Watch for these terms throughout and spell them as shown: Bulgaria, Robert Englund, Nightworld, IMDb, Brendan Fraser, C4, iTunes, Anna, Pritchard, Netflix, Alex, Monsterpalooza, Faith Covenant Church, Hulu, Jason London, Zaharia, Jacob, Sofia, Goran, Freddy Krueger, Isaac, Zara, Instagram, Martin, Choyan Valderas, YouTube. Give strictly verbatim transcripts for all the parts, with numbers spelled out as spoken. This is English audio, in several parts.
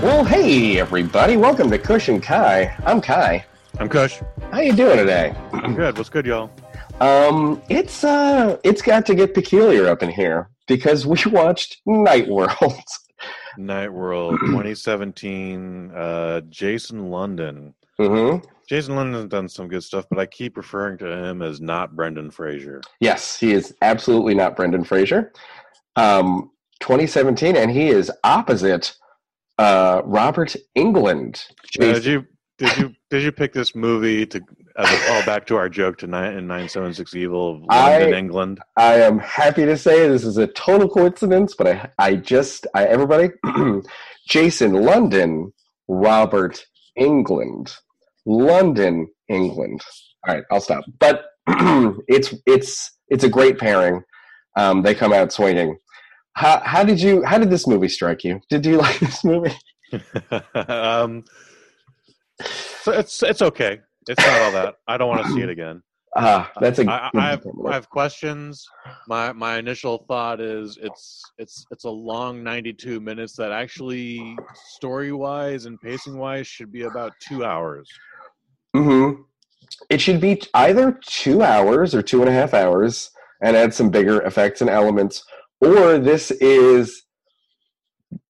Well, hey everybody, welcome to Kush and Kai. I'm Kai. I'm Kush. How you doing today? I'm good. What's good, y'all? Um, it's uh, it's got to get peculiar up in here because we watched Nightworld. Nightworld twenty seventeen. Uh, Jason London. Mm-hmm. Jason London has done some good stuff, but I keep referring to him as not Brendan Fraser. Yes, he is absolutely not Brendan Fraser. Um, twenty seventeen, and he is opposite uh, Robert Englund. Uh, did you did you did you pick this movie to as a callback to our joke tonight in nine seven six Evil of London, I, England? I am happy to say this is a total coincidence, but I I just I everybody Jason London, Robert Englund. London, England. All right, I'll stop. But it's it's it's a great pairing. Um, they come out swinging. How how did you how did this movie strike you? Did you like this movie? um, so it's it's okay. It's not all that. I don't want to see it again. Ah, uh, that's a. I, I, I, have, I have questions. My my initial thought is it's it's it's a long ninety-two minutes that actually story wise and pacing wise should be about two hours. Mm-hmm. It should be either two hours or two and a half hours and add some bigger effects and elements, or this is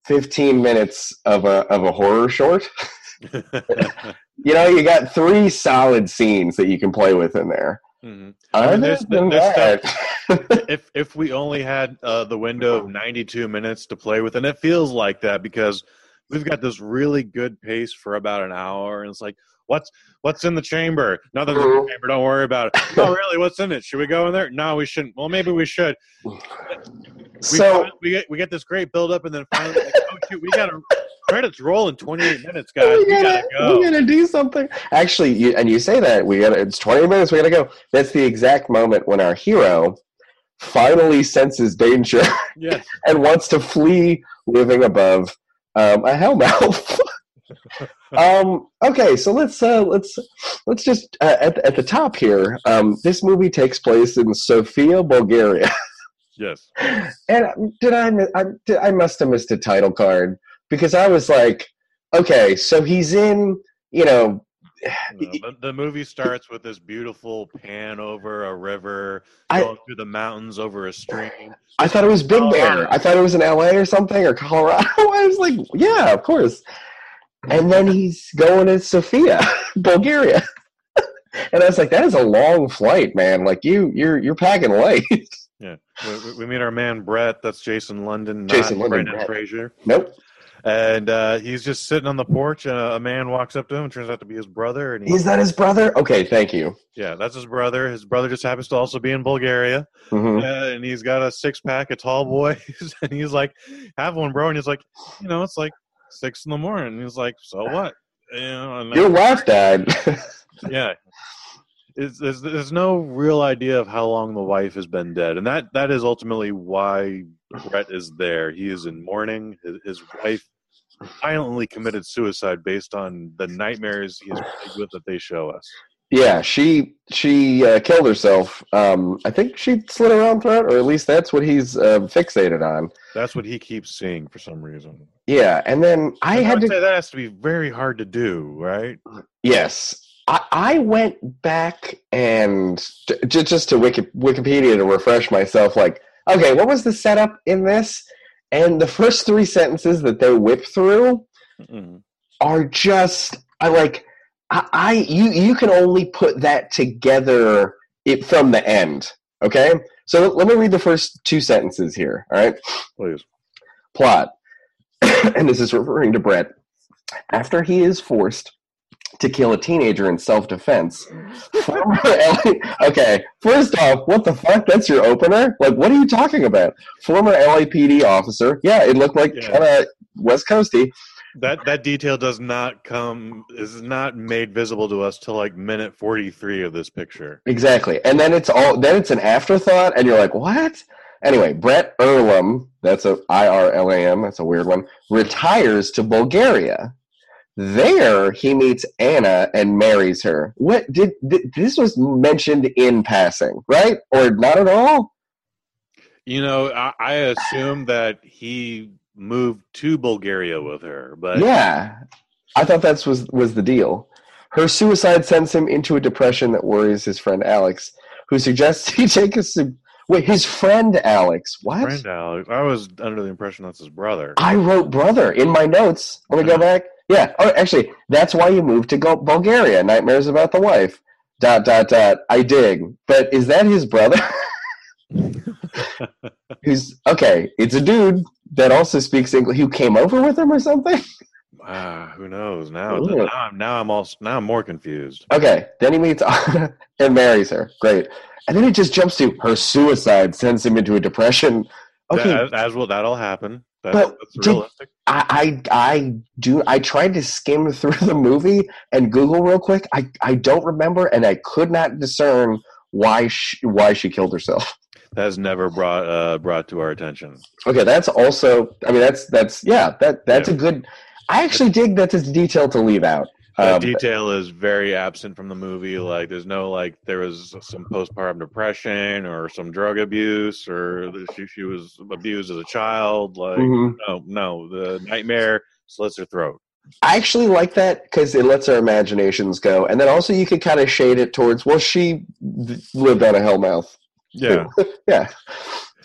fifteen minutes of a of a horror short. You know, you got three solid scenes that you can play with in there. Mm-hmm. I mean, there's, there's that. Stuff, if if we only had uh, the window of ninety-two minutes to play with, and it feels like that because we've got this really good pace for about an hour, and it's like, What's what's in the chamber? Nothing's in the chamber. Don't worry about it. Oh, really? What's in it? Should we go in there? No, we shouldn't. Well, maybe we should. We so find, we get we get this great build up, and then finally, like, oh shoot, we got to credits roll in twenty-eight minutes, guys. We gotta, we gotta go. We gotta do something. Actually, you, and you say that we gotta. It's twenty-eight minutes. We gotta go. That's the exact moment when our hero finally senses danger, yes, and wants to flee, living above um, a hellmouth. um okay so let's uh let's let's just uh, at, at the top here um this movie takes place in Sofia, Bulgaria. Yes. And did I, I did, I must have missed a title card because I was like, okay, so he's in, you know, no, but the movie starts with this beautiful pan over a river, going I, through the mountains over a stream. I thought it was Big Bear. I thought it was in L A or something, or Colorado. I was like, yeah, of course. And then he's going to Sofia, Bulgaria, and I was like, "That is a long flight, man. Like you, you're you're packing light." Yeah, we, we meet our man Brett. That's Jason London, Jason not London, Brendan Fraser. Nope. And uh, he's just sitting on the porch, and a man walks up to him. It turns out to be his brother. And he, is that his brother? Okay, thank you. Yeah, that's his brother. His brother just happens to also be in Bulgaria. Mm-hmm. Uh, and he's got a six pack of Tall Boys, and he's like, "Have one, bro." And he's like, "You know, it's like." Six in the morning. He's like, so what? You know, and your wife died. Yeah, it's, it's, there's no real idea of how long the wife has been dead, and that that is ultimately why Brett is there. He is in mourning. His, his wife violently committed suicide based on the nightmares he is with that they show us. Yeah, she she uh, killed herself. Um, I think she slid her own throat, or at least that's what he's uh, fixated on. That's what he keeps seeing for some reason. Yeah, and then I and had I to say that has to be very hard to do, right? Yes, I, I went back and t- just to Wiki, Wikipedia to refresh myself. Like, okay, what was the setup in this? And the first three sentences that they whip through mm-hmm. are just I like. I you you can only put that together it from the end, okay? So let me read the first two sentences here, all right? Please. Plot, and this is referring to Brett. After he is forced to kill a teenager in self-defense, former L A, okay, first off, what the fuck? That's your opener? Like, what are you talking about? Former L A P D officer. Yeah, it looked like yeah. kind of West Coasty. That that detail does not come is not made visible to us till like minute forty-three of this picture. Exactly, and then it's all then it's an afterthought, and you're like, what? Anyway, Brett Erlam, that's a I R L A M, that's a weird one. Retires to Bulgaria. There, he meets Anna and marries her. What did th- this was mentioned in passing, right? Or not at all? You know, I, I assume that he moved to Bulgaria with her, but yeah, I thought that was was the deal. Her suicide sends him into a depression that worries his friend Alex, who suggests he take a sub- wait. His friend Alex, what? Friend Alex. I was under the impression that's his brother. I wrote brother in my notes. Let me go back. Yeah. Oh, actually, that's why you moved to go- Bulgaria. Nightmares about the wife. Dot dot dot. I dig. But is that his brother? Who's okay? It's a dude that also speaks English. Who came over with him or something? Uh, who knows? Now, now I'm now I'm also now I'm more confused. Okay, then he meets Anna and marries her. Great, and then it just jumps to her suicide sends him into a depression. Okay, as, as well that'll happen. That's, but that's did, realistic. I, I I do. I tried to skim through the movie and Google real quick. I I don't remember, and I could not discern why she, why she killed herself. Has never brought uh, brought to our attention. Okay, that's also. I mean, that's that's yeah. That that's yeah. a good. I actually dig that this detail to leave out. Um, that detail is very absent from the movie. Like, there's no like there was some postpartum depression or some drug abuse or she she was abused as a child. Like mm-hmm. no no the nightmare slits her throat. I actually like that because it lets our imaginations go, and then also you could kind of shade it towards well she lived on a hellmouth. Yeah, yeah,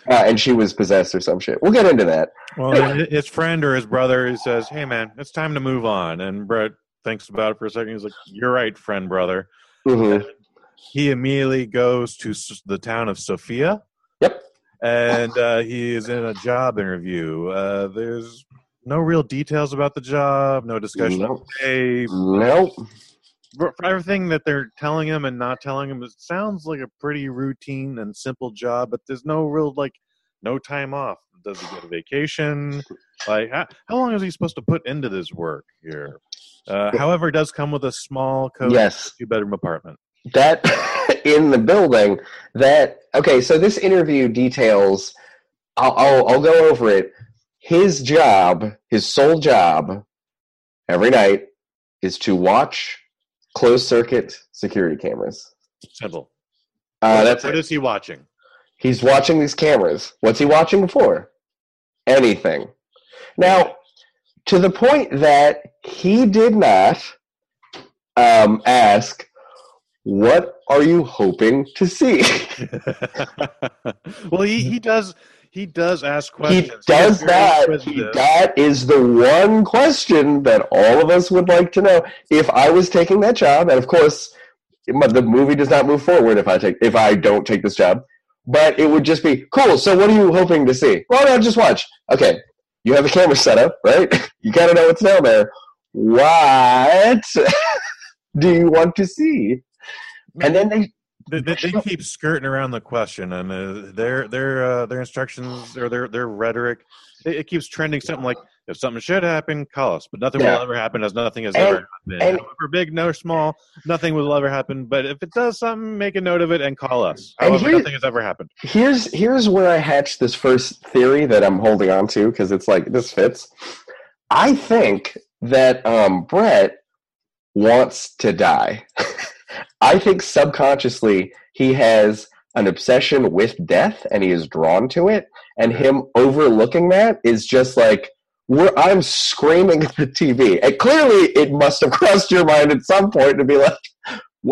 uh, and she was possessed or some shit. We'll get into that. Well, anyway. His friend or his brother, he says, "Hey, man, it's time to move on." And Brett thinks about it for a second. He's like, "You're right, friend, brother." Mm-hmm. He immediately goes to the town of Sofia. Yep, and uh, he is in a job interview. Uh, there's no real details about the job. No discussion. Nope. Hey, nope. For everything that they're telling him and not telling him, it sounds like a pretty routine and simple job, but there's no real, like, no time off. Does he get a vacation? Like, how, how long is he supposed to put into this work here? Uh, however, it does come with a small cozy yes. two-bedroom apartment. That, in the building, that, okay, so this interview details, I'll, I'll, I'll go over it. His job, his sole job, every night, is to watch closed circuit security cameras. Simple. Uh, that's what it. Is he watching? He's watching these cameras. What's he watching for? Anything. Now, to the point that he did not um, ask, what are you hoping to see? Well, he, he does he does ask questions. He does that. He, that is the one question that all of us would like to know. If I was taking that job, and of course, the movie does not move forward if I take if I don't take this job, but it would just be, cool, so what are you hoping to see? Well, no, just watch. Okay, you have a camera set up, right? You kind of know what's down there. What do you want to see? And then they... They, they, they keep skirting around the question, and uh, their their uh, their instructions or their their rhetoric, it, it keeps trending something like, if something should happen, call us, but nothing yeah. will ever happen, as nothing has and, ever happened. And, however big nor small, nothing will ever happen, but if it does something, make a note of it and call us. However, here, nothing has ever happened. Here's, here's where I hatched this first theory that I'm holding on to, because it's like, this fits. I think that um, Brett wants to die. I think subconsciously he has an obsession with death and he is drawn to it, and him overlooking that is just like, we're, I'm screaming at the T V. And clearly it must have crossed your mind at some point to be like,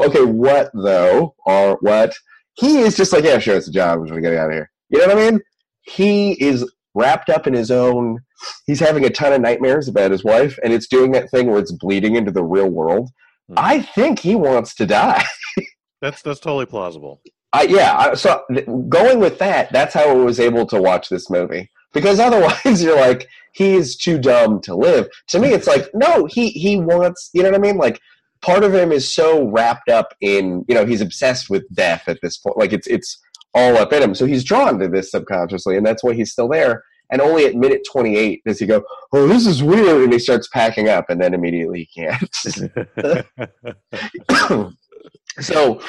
okay, what though? Or what? He is just like, yeah, sure, it's a job. I'm just getting out of here. You know what I mean? He is wrapped up in his own, he's having a ton of nightmares about his wife, and it's doing that thing where it's bleeding into the real world. I think he wants to die. that's that's totally plausible. I, yeah, I, so th- going with that, that's how I was able to watch this movie. Because otherwise you're like, he is too dumb to live. To me, it's like, no, he, he wants, you know what I mean? Like, part of him is so wrapped up in, you know, he's obsessed with death at this point. Like, it's it's all up in him. So he's drawn to this subconsciously, and that's why he's still there. And only at minute twenty-eight does he go, oh, this is weird, and he starts packing up, and then immediately he can't. So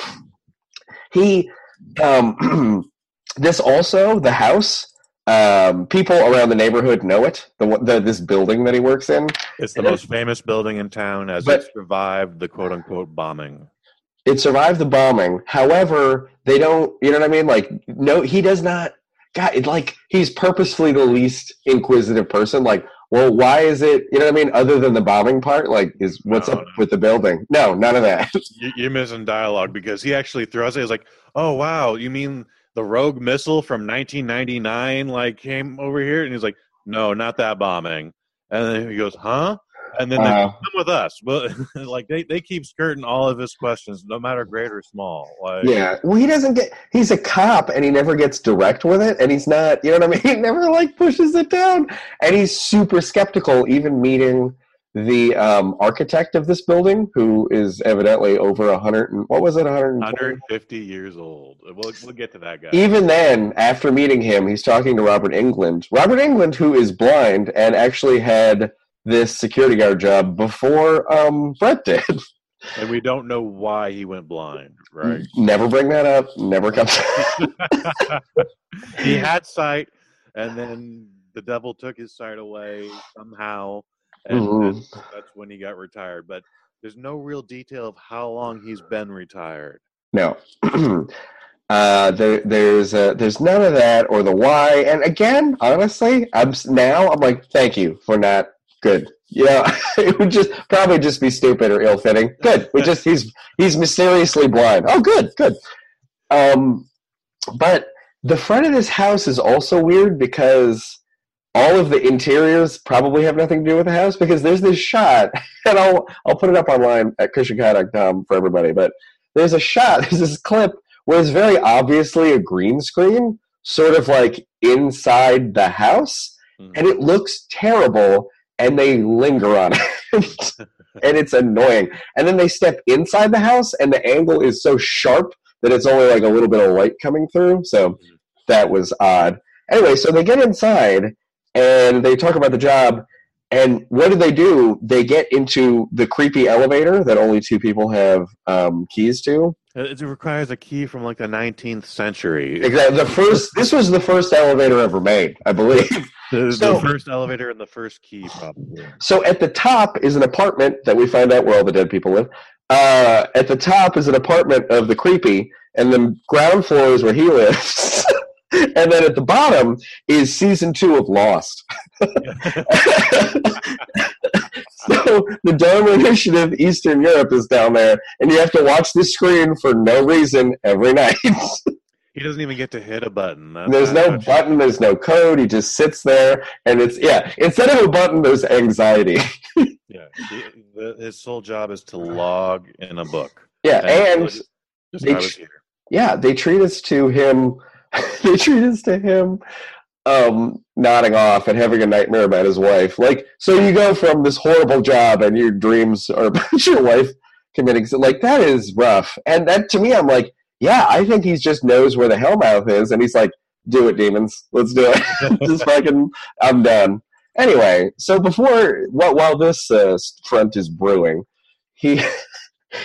he, um, this also, the house, um, people around the neighborhood know it, the, the this building that he works in. It's the and most it, famous building in town, as but, it survived the quote-unquote bombing. It survived the bombing. However, they don't, you know what I mean? Like, no, he does not. God, it, like, he's purposefully the least inquisitive person. Like, well, why is it, you know what I mean? Other than the bombing part, like, is what's no, up no. with the building? No, none of that. You're missing dialogue because he actually throws it. He's like, oh, wow, you mean the rogue missile from nineteen ninety-nine, like, came over here? And he's like, no, not that bombing. And then he goes, huh? And then they uh, come with us. But, like, they, they keep skirting all of his questions, no matter great or small. Like, yeah. Well, he doesn't get – he's a cop, and he never gets direct with it, and he's not – you know what I mean? He never, like, pushes it down. And he's super skeptical, even meeting the um, architect of this building, who is evidently over one hundred – what was it, one hundred fifty years old. We'll, we'll get to that guy. Even then, after meeting him, he's talking to Robert Englund. Robert Englund, who is blind and actually had – this security guard job before um, Brett did. And we don't know why he went blind, right? Never bring that up. Never comes up. He had sight, and then the devil took his sight away somehow, and mm-hmm. that's, that's when he got retired. But there's no real detail of how long he's been retired. No. Uh, there, there's uh, there's none of that or the why. And again, honestly, I'm now I'm like, thank you for not good. Yeah, it would just probably just be stupid or ill-fitting. Good. We just he's he's mysteriously blind. Oh, good, good. Um, but the front of this house is also weird because all of the interiors probably have nothing to do with the house because there's this shot, and I'll I'll put it up online at cushion guy dot com for everybody. But there's a shot. There's this clip where it's very obviously a green screen, sort of like inside the house, mm-hmm. and it looks terrible. And they linger on it, and it's annoying. And then they step inside the house, and the angle is so sharp that it's only like a little bit of light coming through. So that was odd. Anyway, so they get inside, and they talk about the job. And what do they do? They get into the creepy elevator that only two people have um, keys to. It requires a key from like the nineteenth century. Exactly. The first. This was the first elevator ever made, I believe. The, so, the first elevator and the first key, probably. So at the top is an apartment that we find out where all the dead people live. Uh, at the top is an apartment of the creepy, and the ground floor is where he lives. And then at the bottom is season two of Lost. So the Dome Initiative Eastern Europe is down there, and you have to watch the screen for no reason every night. He doesn't even get to hit a button. That's there's no button. There's no code. He just sits there, and it's yeah. Instead of a button, there's anxiety. Yeah, he, the, his sole job is to log in a book. Yeah, and, and just they, out here. yeah, they treat us to him. They treat us to him. Um, nodding off and having a nightmare about his wife. Like, so you go from this horrible job and your dreams are about your wife committing, like, that is rough. And that, to me, I'm like, yeah, I think he just knows where the Hellmouth is, and he's like, do it, demons. Let's do it. Just fucking, I'm done. Anyway, so before, while, while this uh, front is brewing, he,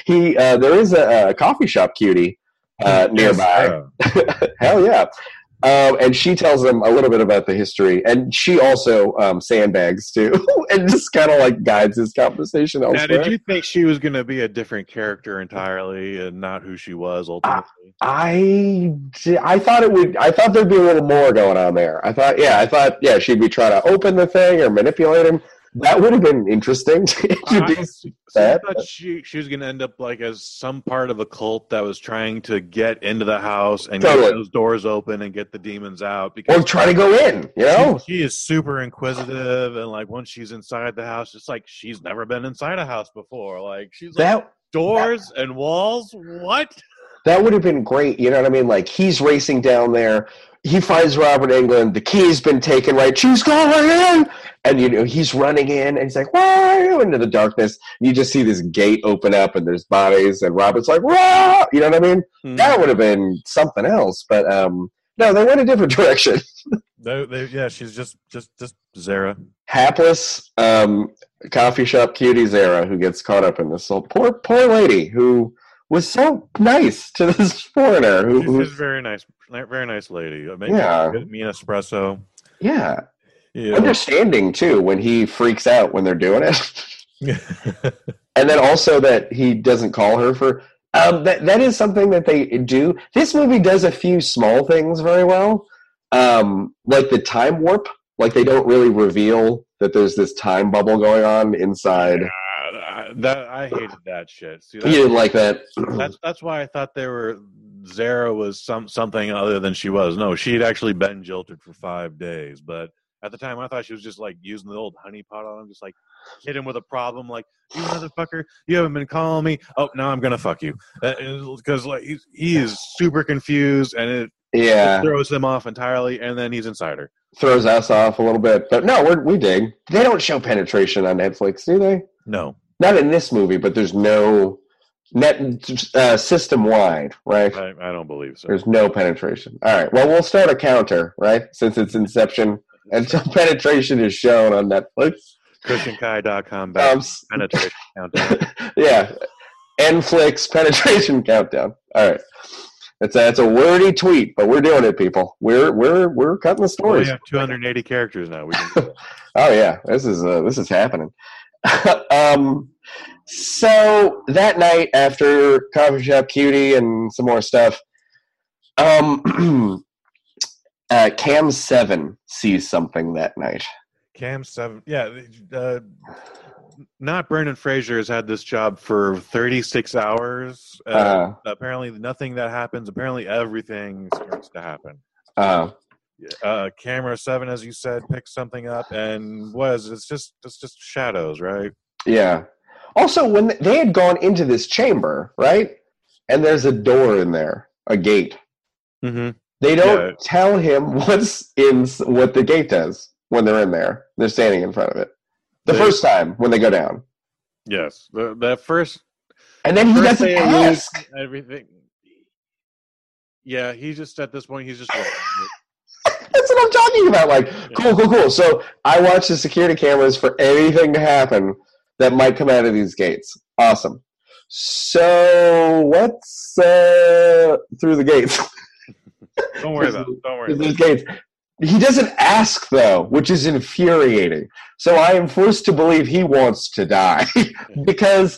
he, uh, there is a, a coffee shop cutie uh, nearby. Hell yeah. Um, and she tells him a little bit about the history, and she also um, sandbags too, and just kind of like guides his conversation elsewhere. Now, did you think she was going to be a different character entirely, and not who she was ultimately? I, I, I thought it would. I thought there'd be a little more going on there. I thought, yeah, I thought, yeah, she'd be trying to open the thing or manipulate him. That would have been interesting. To I, so I thought she, she was going to end up like as some part of a cult that was trying to get into the house and totally. get those doors open and get the demons out. Because or try to go in, you know? She, she is super inquisitive, and like once she's inside the house, it's like she's never been inside a house before. Like she's that, like, doors that, and walls, what? That would have been great, you know what I mean? Like he's racing down there. He finds Robert Englund. The key's been taken, right? She's going in, and you know he's running in, and he's like, "Whoa!" into the darkness. And you just see this gate open up, and there's bodies, and Robert's like, "Whoa!" You know what I mean? Mm-hmm. That would have been something else, but um, no, they went a different direction. they, they, yeah, she's just, just, just Zara, hapless um, coffee shop cutie Zara, who gets caught up in this whole poor, poor lady who was so nice to this foreigner. Who, who, she's very nice. Very nice lady. I mean, yeah. Me an espresso. Yeah. yeah. Understanding, too, when he freaks out when they're doing it. And then also that he doesn't call her for... Um, that That is something that they do. This movie does a few small things very well. um, like the time warp. Like they don't really reveal that there's this time bubble going on inside. Yeah, that I hated that shit. See, that, you didn't like that. That's that's why I thought they were Zara was some something other than she was. No, she had actually been jilted for five days, but. At the time, I thought she was just, like, using the old honeypot on him, just, like, hit him with a problem, like, you motherfucker, you haven't been calling me. Oh, now I'm going to fuck you. Because, like, he's, he is super confused, and it, yeah. it throws him off entirely, and then he's inside her. Throws us off a little bit. But, no, we're, we dig. They don't show penetration on Netflix, do they? No. Not in this movie, but there's no net uh, system-wide, right? I, I don't believe so. There's no penetration. All right. Well, we'll start a counter, right, since it's Inception. Until penetration is shown on Netflix. Christian Kai dot com backslash um, penetration countdown. Yeah. Netflix penetration countdown. All right. It's a, it's a wordy tweet, but we're doing it, people. We're we're we're cutting the stories. We have two hundred eighty characters now. We can oh yeah. This is uh, this is happening. um so that night after Coffee Shop Cutie and some more stuff, um Uh, Cam Seven sees something that night. Cam Seven, yeah. Uh, not Brendan Fraser has had this job for thirty-six hours. Uh, uh, apparently, nothing that happens. Apparently, everything starts to happen. Uh, uh, Camera Seven, as you said, picks something up, and what is it? It's just it's just shadows, right? Yeah. Also, when they had gone into this chamber, right? And there's a door in there, a gate. Mm-hmm. They don't yeah. tell him what's in what the gate does when they're in there. They're standing in front of it. The they, first time when they go down. Yes, the, the first. And then the he doesn't ask everything. Yeah, he just at this point he's just. That's what I'm talking about. Like, cool, cool, cool. So I watch the security cameras for anything to happen that might come out of these gates. Awesome. So what's uh, through the gates? Don't worry about it. Don't worry about it. He doesn't ask, though, which is infuriating. So I am forced to believe he wants to die. Because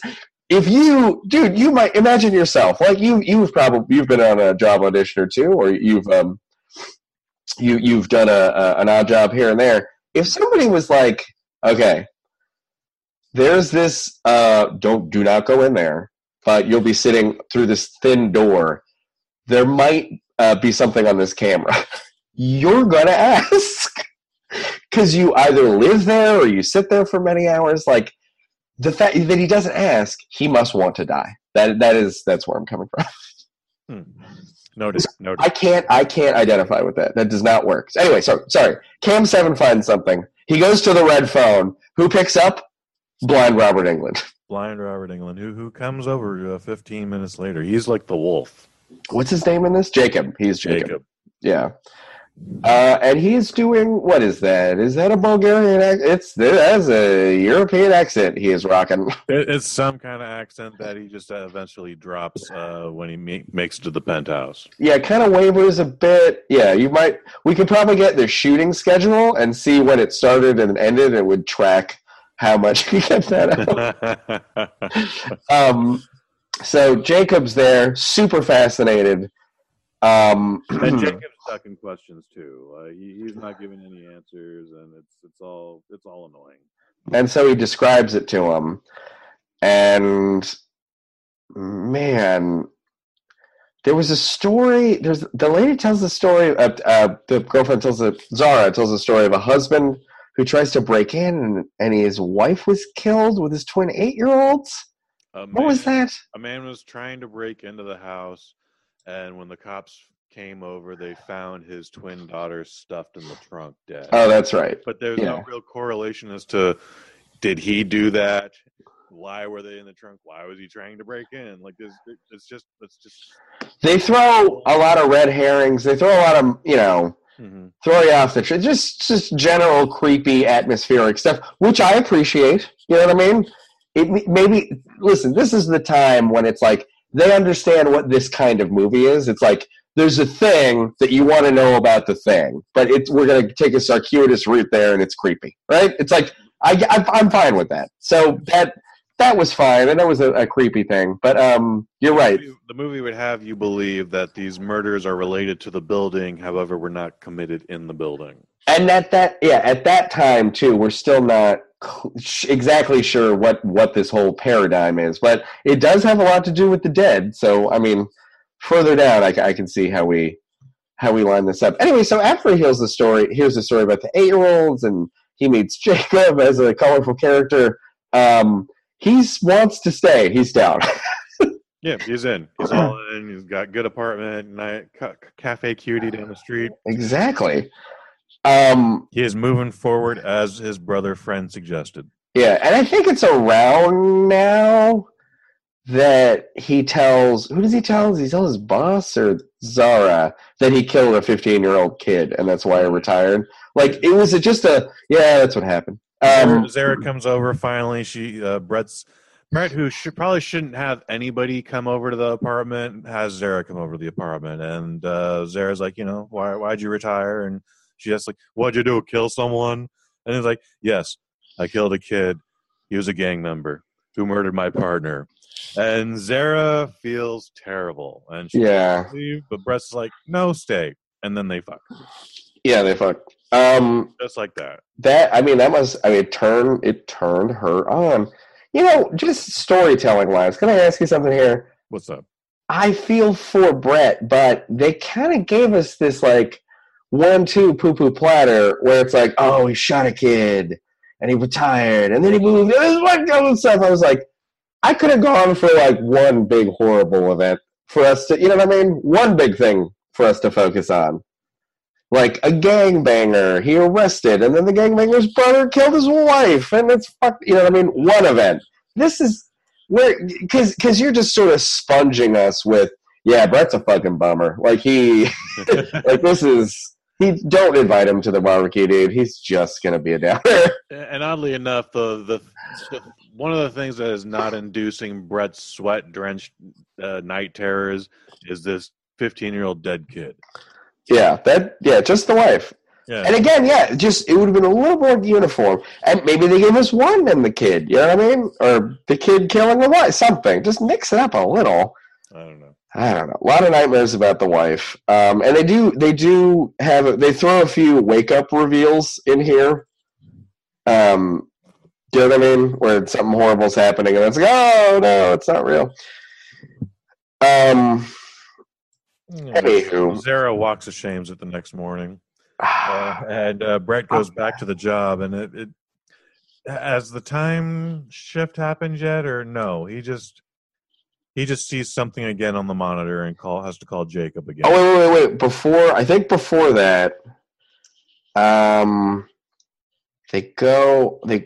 if you, dude, you might imagine yourself. Like you, you've probably you've been on a job audition or two, or you've um, you you've done a, a an odd job here and there. If somebody was like, okay, there's this. Uh, don't do not go in there. But you'll be sitting through this thin door. There might. Uh, be something on this camera. You're gonna ask because you either live there or you sit there for many hours. Like the fact that he doesn't ask, he must want to die. That that is that's where I'm coming from. hmm. Notice, notice. I can't. I can't identify with that. That does not work. Anyway, so sorry. Cam Seven finds something. He goes to the red phone. Who picks up? Blind Robert Englund. Blind Robert Englund, who who comes over uh, fifteen minutes later. He's like the wolf. What's his name in this? Jacob. He's Jacob. Jacob. Yeah. Uh, and he's doing, what is that? Is that a Bulgarian accent? It's, that's a European accent he is rocking. It's some kind of accent that he just eventually drops uh, when he me- makes it to the penthouse. Yeah, kind of wavers a bit. Yeah, you might, we could probably get the shooting schedule and see when it started and ended and would track how much he kept that out. um, So Jacob's there, super fascinated. Um, and Jacob's asking questions too. Uh, he, he's not giving any answers, and it's it's all it's all annoying. And so he describes it to him, and man, there was a story. There's the lady tells the story. Uh, uh, the girlfriend tells the Zara tells the story of a husband who tries to break in, and, and his wife was killed with his twin eight-year-olds. Man, what was that? A man was trying to break into the house, and when the cops came over, they found his twin daughter stuffed in the trunk dead. Oh, that's right. But there's yeah. no real correlation as to, did he do that? Why were they in the trunk? Why was he trying to break in? Like, this, it's just, it's just. They throw a lot of red herrings. They throw a lot of, you know, mm-hmm. throw you off the tree. Just, just general creepy atmospheric stuff, which I appreciate. You know what I mean? It maybe listen, this is the time when it's like they understand what this kind of movie is. It's like there's a thing that you want to know about the thing, but it's we're going to take a circuitous route there, and it's creepy, right? It's like I, I'm fine with that. So that that was fine, and that was a, a creepy thing. But um, you're right. The movie, the movie would have you believe that these murders are related to the building, however, were not committed in the building. And at that, yeah, at that time too, we're still not exactly sure what what this whole paradigm is, but it does have a lot to do with the dead. So, I mean, further down, I, I can see how we how we line this up. Anyway, so after he hears the story, here's the story about the eight-year-olds, and he meets Jacob as a colorful character. Um, he wants to stay. He's down. Yeah, he's in. He's all in. He's got good apartment, night, ca- cafe cutie down the street. Exactly. Um, he is moving forward as his brother friend suggested. Yeah, and I think it's around now that he tells, who does he tell? Does he tell his boss or Zara that he killed a fifteen-year-old kid and that's why I retired? Like, it was just a, yeah, that's what happened. Um, Zara comes over finally. She, uh, Brett's, Brett, who should, probably shouldn't have anybody come over to the apartment, has Zara come over to the apartment. And uh, Zara's like, you know, why, why'd you retire? And she asks, like, what'd you do, kill someone? And he's like, yes, I killed a kid. He was a gang member who murdered my partner. And Zara feels terrible. And she yeah. can't leave, but Brett's like, no, stay. And then they fuck. Yeah, they fuck. Um, just like that. That, I mean, that must, I mean, it turned, it turned her on. You know, just storytelling-wise, can I ask you something here? What's up? I feel for Brett, but they kind of gave us this, like, one-two poo-poo platter where it's like, oh, he shot a kid, and he retired, and then he moved, and all this stuff. I was like, I could have gone for, like, one big horrible event for us to, you know what I mean? One big thing for us to focus on. Like, a gangbanger, he arrested, and then the gangbanger's brother killed his wife, and it's fucked, you know what I mean? One event. This is, where, because because you're just sort of sponging us with, yeah, Brett's a fucking bummer. Like, he, like, this is, he, don't invite him to the barbecue, dude. He's just going to be a downer. And oddly enough, the, the the one of the things that is not inducing Brett's sweat-drenched uh, night terrors is this fifteen-year-old dead kid. Yeah, that yeah, just the wife. Yeah. And again, yeah, just it would have been a little more uniform. And maybe they gave us one and the kid, you know what I mean? Or the kid killing the wife, something. Just mix it up a little. I don't know. I don't know. A lot of nightmares about the wife. Um, and they do they do have they throw a few wake up reveals in here. Um, do you know what I mean? Where something horrible's happening and it's like, oh no, it's not real. Um Anywho. Zara walks a shames at the next morning, uh, and uh, Brett goes back to the job. And it, it has the time shift happened yet, or no? He just he just sees something again on the monitor and call has to call Jacob again. Oh wait, wait, wait! wait. Before I think before that, um, they go they.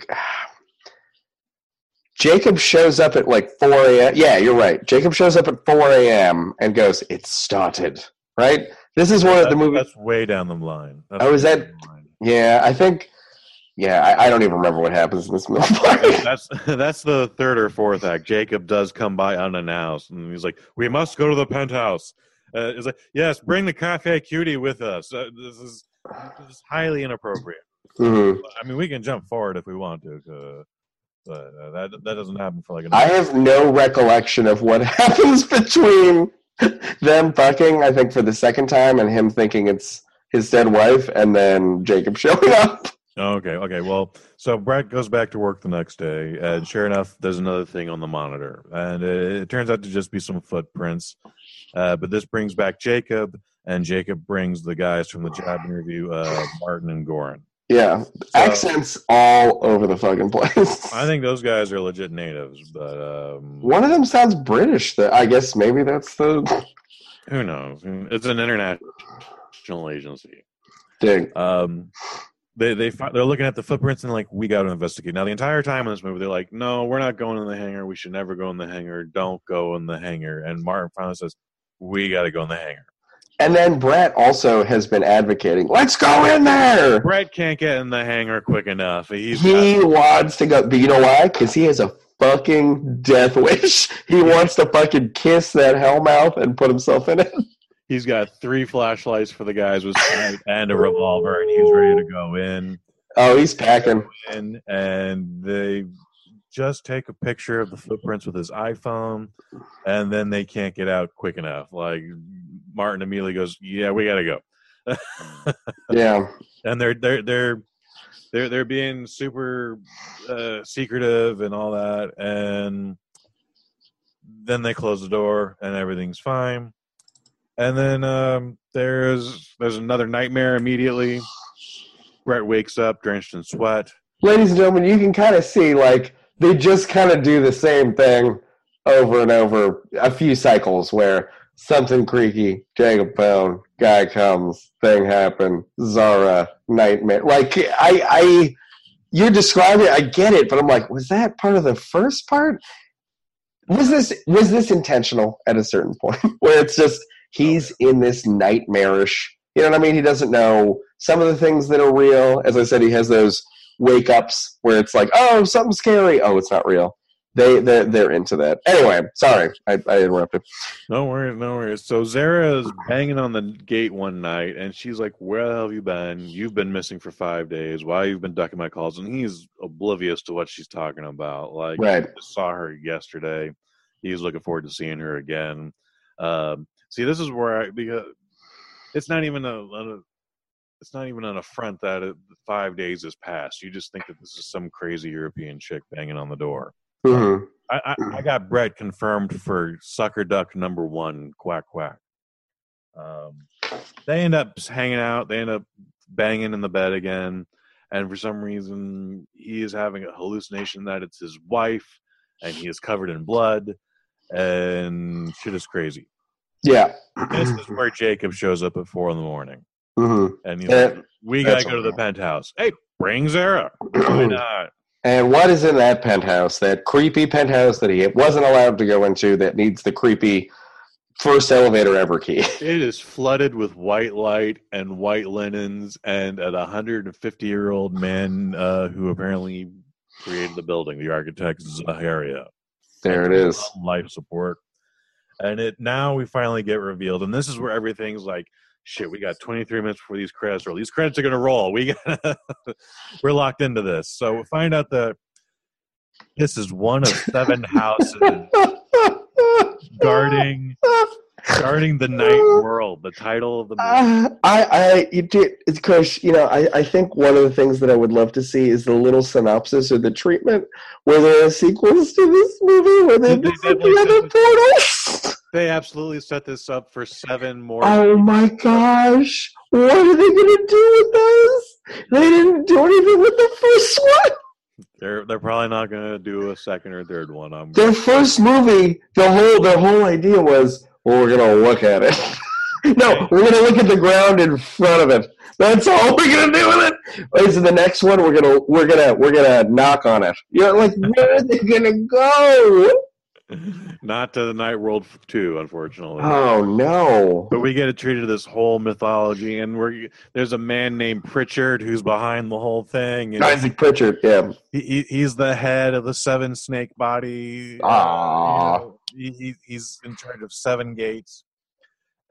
Jacob shows up at like four a.m. Yeah, you're right. Jacob shows up at four a.m. and goes, it started, right? This is one of the movies. That's way down the line. That's oh, is that? Yeah, I think. Yeah, I, I don't even remember what happens in this movie. that's that's the third or fourth act. Jacob does come by unannounced, and he's like, we must go to the penthouse. Uh, it's like, yes, bring the cafe cutie with us. Uh, this, is, this is highly inappropriate. Mm-hmm. I mean, we can jump forward if we want to. Uh, But, uh, that that doesn't happen for like. An I have time. No recollection of what happens between them fucking. I think for the second time and him thinking it's his dead wife, and then Jacob showing up. Okay, okay. Well, so Brett goes back to work the next day, and sure enough, there's another thing on the monitor, and it, it turns out to just be some footprints. Uh, but this brings back Jacob, and Jacob brings the guys from the job interview, uh, Martin and Goran. Yeah, so, accents all over the fucking place. I think those guys are legit natives, but um, one of them sounds British. That I guess maybe that's the. Who knows? It's an international agency. Dang. Um, they they they're looking at the footprints and like we got to investigate. Now the entire time in this movie, they're like, no, we're not going in the hangar. We should never go in the hangar. Don't go in the hangar. And Martin finally says, we got to go in the hangar. And then Brett also has been advocating, let's go in there! Brett can't get in the hangar quick enough. He's he got- wants to go, but you know why? Because he has a fucking death wish. He wants to fucking kiss that hellmouth and put himself in it. He's got three flashlights for the guys with sight and a revolver, and he's ready to go in. Oh, he's packing. And they just take a picture of the footprints with his iPhone, and then they can't get out quick enough. Like, Martin immediately goes, yeah, we got to go. Yeah. And they're, they're, they're, they're, they're being super uh, secretive and all that. And then they close the door and everything's fine. And then um, there's, there's another nightmare immediately. Brett wakes up drenched in sweat. Ladies and gentlemen, you can kind of see, like, they just kind of do the same thing over and over a few cycles where something creaky, Jacob phone, guy comes, thing happen, Zara, nightmare. Like, I, I, you describe it, I get it, but I'm like, was that part of the first part? Was this, was this intentional at a certain point where it's just, he's in this nightmarish, you know what I mean? He doesn't know some of the things that are real. As I said, he has those wake-ups where it's like, oh, something's scary. Oh, it's not real. They, they're, they're into that. Anyway, sorry. I, I interrupted. No worries, no worries. So Zara is banging on the gate one night, and she's like, where the hell have you been? You've been missing for five days. Why have you been ducking my calls? And he's oblivious to what she's talking about. Like, right. I just saw her yesterday. He's looking forward to seeing her again. Um, see, this is where I... because it's not even a... a It's not even an affront that five days has passed. You just think that this is some crazy European chick banging on the door. Mm-hmm. I, I, I got Brett confirmed for sucker duck number one, quack, quack. Um, they end up hanging out. They end up banging in the bed again. And for some reason, he is having a hallucination that it's his wife, and he is covered in blood, and shit is crazy. Yeah. This is where Jacob shows up at four in the morning. Mm-hmm. And, you know, and we gotta go to the penthouse. Hey, bring Zara. Why not? And what is in that penthouse? That creepy penthouse that he wasn't allowed to go into. That needs the creepy first elevator ever key. It is flooded with white light and white linens, and a one hundred fifty year old man uh, who apparently created the building. The architect Zaharia. There it is. Life support. And it now we finally get revealed, and this is where everything's like, shit, we got twenty-three minutes before these credits roll. These credits are going to roll. We gotta, we're locked into this. So we find out that this is one of seven houses guarding guarding the night world. The title of the movie. Uh, I, I, you did, it's Chris, you know, I, I think one of the things that I would love to see is the little synopsis or the treatment where there are sequels to this movie where they visit the other portals. They absolutely set this up for seven more. Oh my gosh. What are they going to do with those? They didn't do anything with the first one. They're they're probably not going to do a second or third one. I'm Their first movie, the whole the whole idea was, well, we're going to look at it. No, we're going to look at the ground in front of it. That's all we're going to do with it. Is in the next one we're going to we're going to we're going to knock on it. You're like, where are they going to go? Not to the Nightworld two, unfortunately. Oh no! But we get a treat to this whole mythology, and we're there's a man named Pritchard who's behind the whole thing. And Isaac Pritchard, yeah. He, he's the head of the Seven Snake Body. Ah, you know, he, he, he's in charge of seven gates.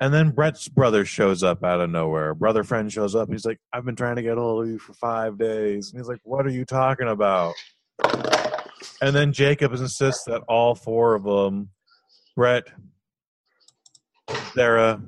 And then Brett's brother shows up out of nowhere. Brother friend shows up. He's like, "I've been trying to get a hold of you for five days," and he's like, "What are you talking about?" And then Jacob insists that all four of them, Brett, Zara,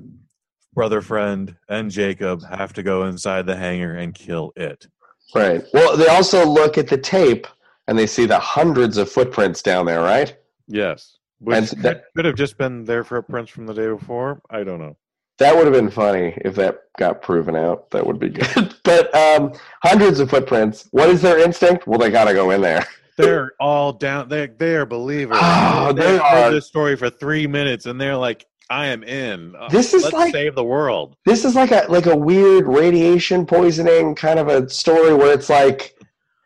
brother friend, and Jacob, have to go inside the hangar and kill it. Right. Well, they also look at the tape, and they see the hundreds of footprints down there, right? Yes. Which and that, could have just been their footprints from the day before. I don't know. That would have been funny if that got proven out. That would be good. But um, hundreds of footprints. What is their instinct? Well, they got to go in there. They're all down. They they are believers. Oh, they heard this story for three minutes, and they're like, "I am in. Uh, this is let's like save the world." This is like a like a weird radiation poisoning kind of a story where it's like,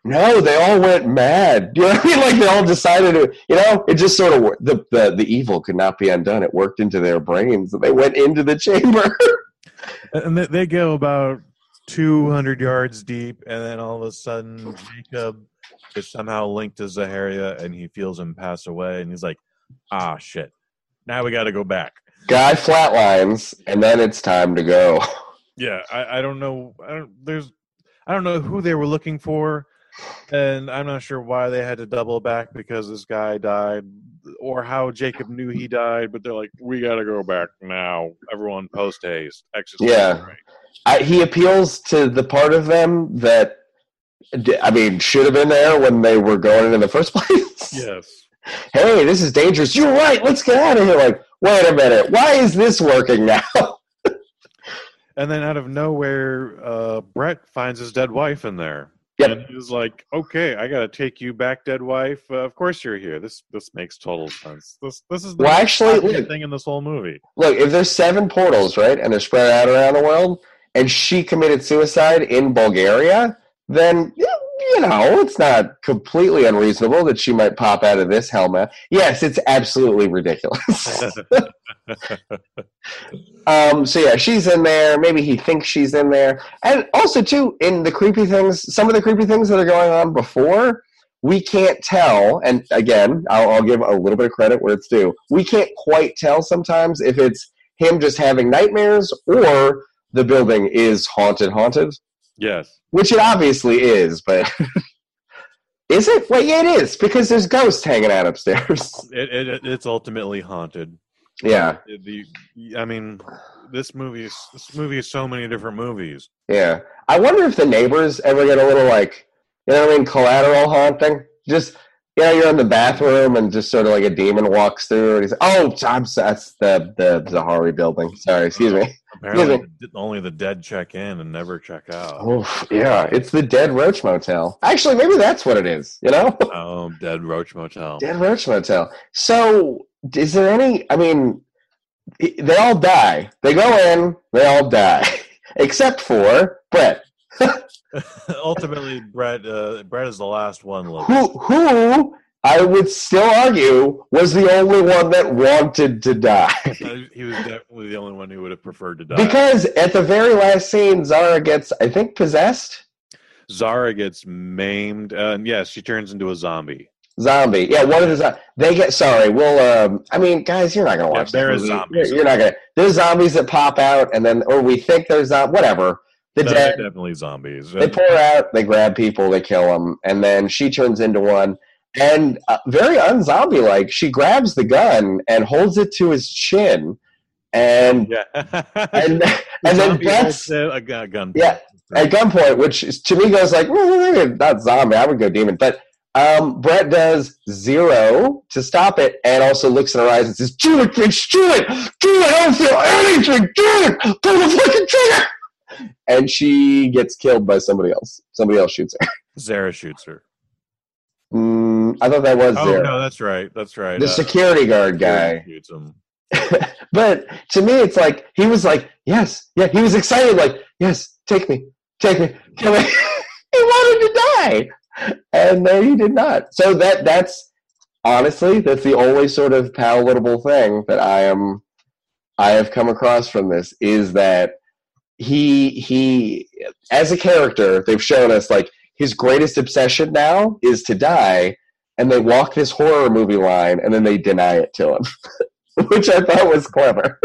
no, they all went mad. You know what I mean? Like they all decided to. You know, it just sort of the the the evil could not be undone. It worked into their brains, and they went into the chamber. And they go about two hundred yards deep, and then all of a sudden, Jacob is somehow linked to Zaharia, and he feels him pass away, and he's like, ah, shit. Now we got to go back. Guy flatlines, and then it's time to go. Yeah, I, I don't know. I don't. There's. I don't know who they were looking for. And I'm not sure why they had to double back because this guy died, or how Jacob knew he died, but they're like, we got to go back now. Everyone post haste. Yeah. Right. I, he appeals to the part of them that, I mean, should have been there when they were going in the first place. Yes. Hey, this is dangerous. You're right. Let's get out of here. Like, wait a minute. Why is this working now? And then out of nowhere, uh, Brett finds his dead wife in there. Yep. And he's like, okay, I got to take you back, dead wife. Uh, of course you're here. This this makes total sense. This this is the well, actually, look, thing in this whole movie. Look, if there's seven portals, right, and they're spread out around the world, and she committed suicide in Bulgaria, then, you know, it's not completely unreasonable that she might pop out of this helmet. Yes, it's absolutely ridiculous. Um, so, yeah, she's in there. Maybe he thinks she's in there. And also, too, in the creepy things, some of the creepy things that are going on before, we can't tell. And, again, I'll, I'll give a little bit of credit where it's due. We can't quite tell sometimes if it's him just having nightmares or the building is haunted, haunted. Yes. Which it obviously is, but is it? Well, yeah, it is, because there's ghosts hanging out upstairs. It, it it's ultimately haunted. Yeah. The, I mean, this movie is this movie is so many different movies. Yeah. I wonder if the neighbors ever get a little, like, you know what I mean, collateral haunting. Just, you know, you're in the bathroom and just sort of like a demon walks through and he's, oh, I'm, that's the, the Zaharia building. Sorry, excuse me. Apparently, only the dead check in and never check out. Oh, yeah, it's the Dead Roach Motel. Actually, maybe that's what it is, you know? Oh, Dead Roach Motel. Dead Roach Motel. So, is there any, I mean, they all die. They go in, they all die. Except for Brett. Ultimately, Brett uh, Brett is the last one left. Who, who, I would still argue, was the only one that wanted to die. He was definitely the only one who would have preferred to die. Because at the very last scene, Zara gets, I think, possessed? Zara gets maimed. Uh, and yes, she turns into a zombie. Zombie. Yeah, one of the zombies. They get, sorry, we'll, um, I mean, guys, you're not going to watch yeah, there this. There is zombies. You're, you're not going to. There's zombies that pop out, and then, or we think there's zombies, whatever. The no, dead, definitely zombies. They pour out, they grab people, they kill them, and then she turns into one. And uh, very unzombie-like, she grabs the gun and holds it to his chin, and yeah. and, and then Brett's a gun. Yeah, at gunpoint, which is, to me goes like, well, not zombie. I would go demon, but um, Brett does zero to stop it, and also looks in her eyes and says, "Do it, bitch! Do it! Do it! I don't feel anything! Do it! Pull the fucking trigger!" And she gets killed by somebody else. Somebody else shoots her. Zara shoots her. Mm, I thought that was oh, Zara. No, that's right. That's right. The uh, security guard guy. Shoots him. But to me, it's like, he was like, yes. Yeah, he was excited. Like, yes, take me. Take me. Kill me. He wanted to die. And no, he did not. So that that's, honestly, that's the only sort of palatable thing that I am, I have come across from this, is that He he, as a character, they've shown us, like, his greatest obsession now is to die, and they walk this horror movie line, and then they deny it to him, which I thought was clever.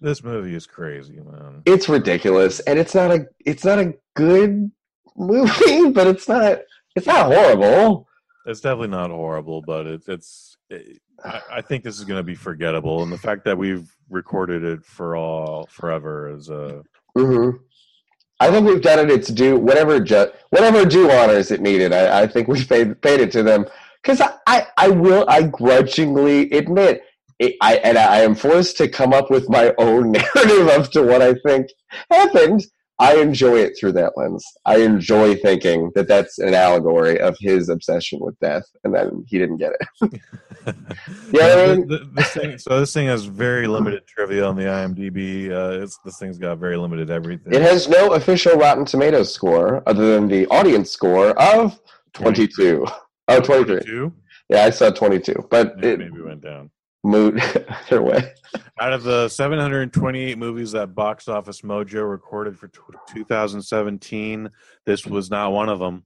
This movie is crazy, man. It's ridiculous, and it's not a it's not a good movie, but it's not it's not horrible. It's definitely not horrible, but it, it's it, I, I think this is going to be forgettable, and the fact that we've recorded it for all forever is a. Mm-hmm. I think we've done it. It's due whatever ju- whatever due honors it needed. I, I think we paid paid it to them, because I, I, I will I grudgingly admit it, I and I am forced to come up with my own narrative of to what I think happened. I enjoy it through that lens. I enjoy thinking that that's an allegory of his obsession with death, and that he didn't get it. Yeah, you know the, I mean? This thing, so this thing has very limited trivia on the IMDb. Uh, it's, this thing's got very limited everything. It has no official Rotten Tomatoes score other than the audience score of twenty-two. Oh, twenty-three. twenty-two? Yeah, I saw twenty-two, but yeah, it maybe went down. Mood either way. Out of the seven hundred twenty-eight movies that Box Office Mojo recorded for two thousand seventeen, this was not one of them.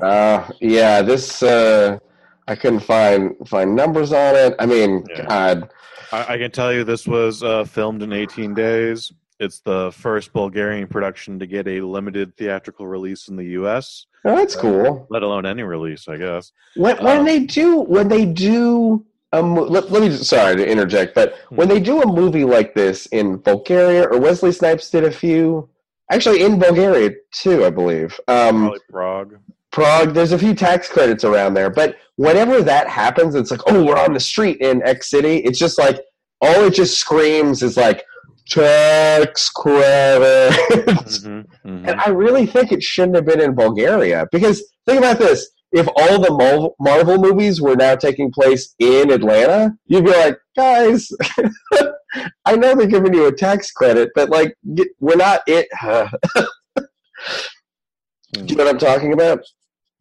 uh, yeah, this uh, I couldn't find find numbers on it. I mean, yeah. God, I, I can tell you this was uh, filmed in eighteen days. it's the first Bulgarian production to get a limited theatrical release in the U S. Oh, that's cool. Uh, let alone any release, I guess. When, when um, they do, when they do, a mo- let, let me just, sorry to interject, but when they do a movie like this in Bulgaria, or Wesley Snipes did a few, actually in Bulgaria too, I believe. Um, Probably Prague. Prague, there's a few tax credits around there, but whenever that happens, it's like, oh, we're on the street in X city. It's just like, all it just screams is like, tax credits. Mm-hmm, mm-hmm. And I really think it shouldn't have been in Bulgaria, because think about this. If all the Marvel movies were now taking place in Atlanta, you'd be like, guys, I know they're giving you a tax credit, but like, we're not it. Do you know what I'm talking about?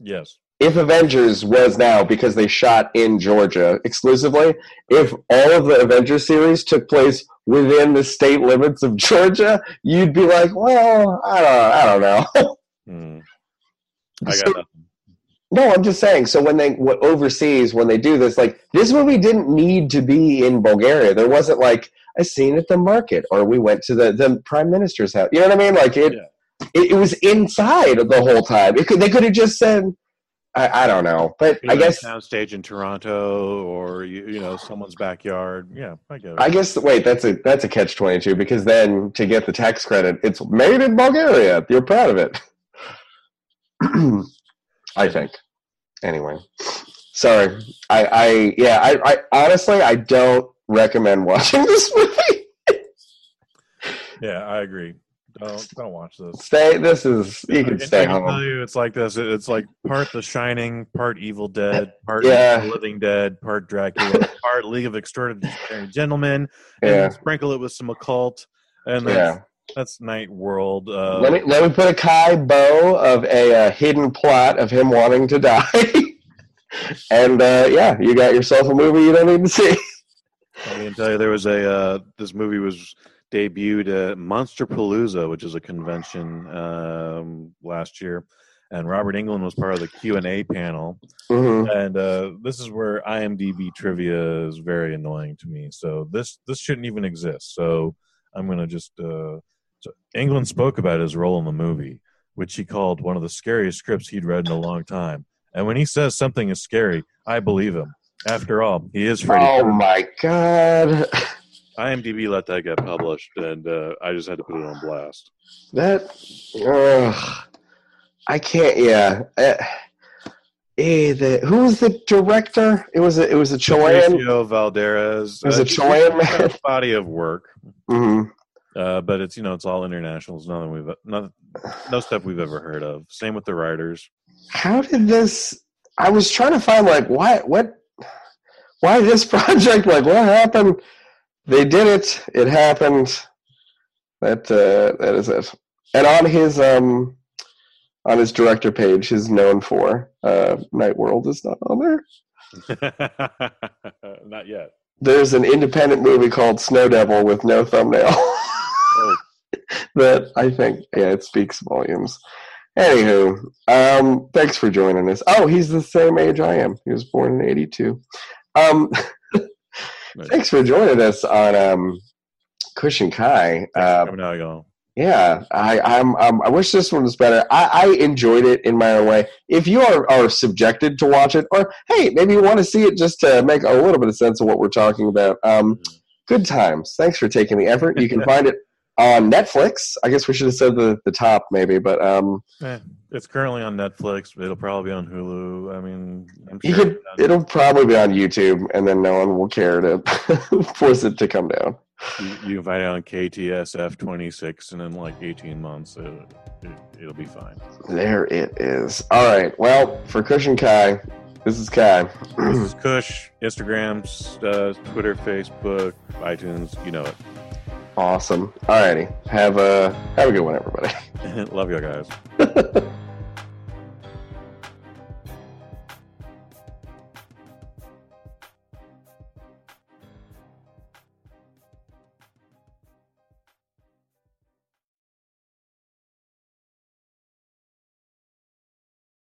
Yes. If Avengers was now, because they shot in Georgia exclusively, if all of the Avengers series took place within the state limits of Georgia, you'd be like, well, I don't, I don't know. Mm. I so, got nothing. No, I'm just saying. So when they what overseas, when they do this, like this movie didn't need to be in Bulgaria. There wasn't like a scene at the market, or we went to the, the prime minister's house. You know what I mean? Like it, yeah. it, it was inside the whole time. It could, they could have just said, I, I don't know, but you I know, guess soundstage in Toronto, or you, you know, someone's backyard. Yeah, I get it. I guess. Wait, that's a that's a catch twenty-two, because then to get the tax credit, it's made in Bulgaria. You're proud of it. I think. Anyway, sorry. I, I yeah. I, I honestly, I don't recommend watching this movie. Yeah, I agree. Don't don't watch this. Stay. This is you can I, stay I can home. Tell you, it's like this. It's like part The Shining, part Evil Dead, part yeah. Evil Living Dead, part Dracula, part League of Extraordinary Gentlemen, and yeah. sprinkle it with some occult, and then. Yeah. That's Nightworld. Uh, let me let me put a Kai bow of a uh, hidden plot of him wanting to die, and uh, yeah, you got yourself a movie you don't need to see. I can tell you, there was a uh, this movie was debuted at Monsterpalooza, which is a convention um, last year, and Robert Englund was part of the Q and A panel, mm-hmm. and uh, this is where IMDb trivia is very annoying to me. So this this shouldn't even exist. So I'm gonna just. Uh, So Englund spoke about his role in the movie, which he called one of the scariest scripts he'd read in a long time. And when he says something is scary, I believe him. After all, he is Freddy. Oh, Krueger. My God. IMDb let that get published, and uh, I just had to put it on blast. That, ugh, I can't, yeah. Uh, eh, the, who was the director? It was a, it was a Choyan. Valderas. It was uh, a Choyan body of work. Mm-hmm. Uh, but it's, you know, it's all internationals. Nothing we've, no, no stuff we've ever heard of. Same with the writers. How did this? I was trying to find like why, what, why this project? Like what happened? They did it. It happened. That uh, that is it. And on his um, on his director page, his known for uh, Nightworld is not on there. Not yet. There's an independent movie called Snow Devil with no thumbnail. Oh. That I think, yeah, it speaks volumes. Anywho, um, thanks for joining us. Oh, he's the same age I am. He was born in eighty-two. Um, nice. Thanks for joining us on um, Cushion Kai. Uh, Coming out, y'all. Yeah, I, I'm, I'm, I wish this one was better. I, I enjoyed it in my own way. If you are, are subjected to watch it, or, hey, maybe you want to see it just to make a little bit of sense of what we're talking about, um, mm-hmm. Good times. Thanks for taking the effort. You can find it on Netflix. I guess we should have said the, the top maybe, but... Um, eh, it's currently on Netflix. It'll probably be on Hulu. I mean, I'm sure... You could, it'll probably be on YouTube, and then no one will care to force it to come down. You, you can find it on K T S F twenty-six, and in like eighteen months, it, it, it'll be fine. There it is. All right. Well, for Kush and Kai, this is Kai. This is Kush. Instagram, uh, Twitter, Facebook, iTunes. You know it. Awesome. All righty. Have a have a good one, everybody. Love you guys.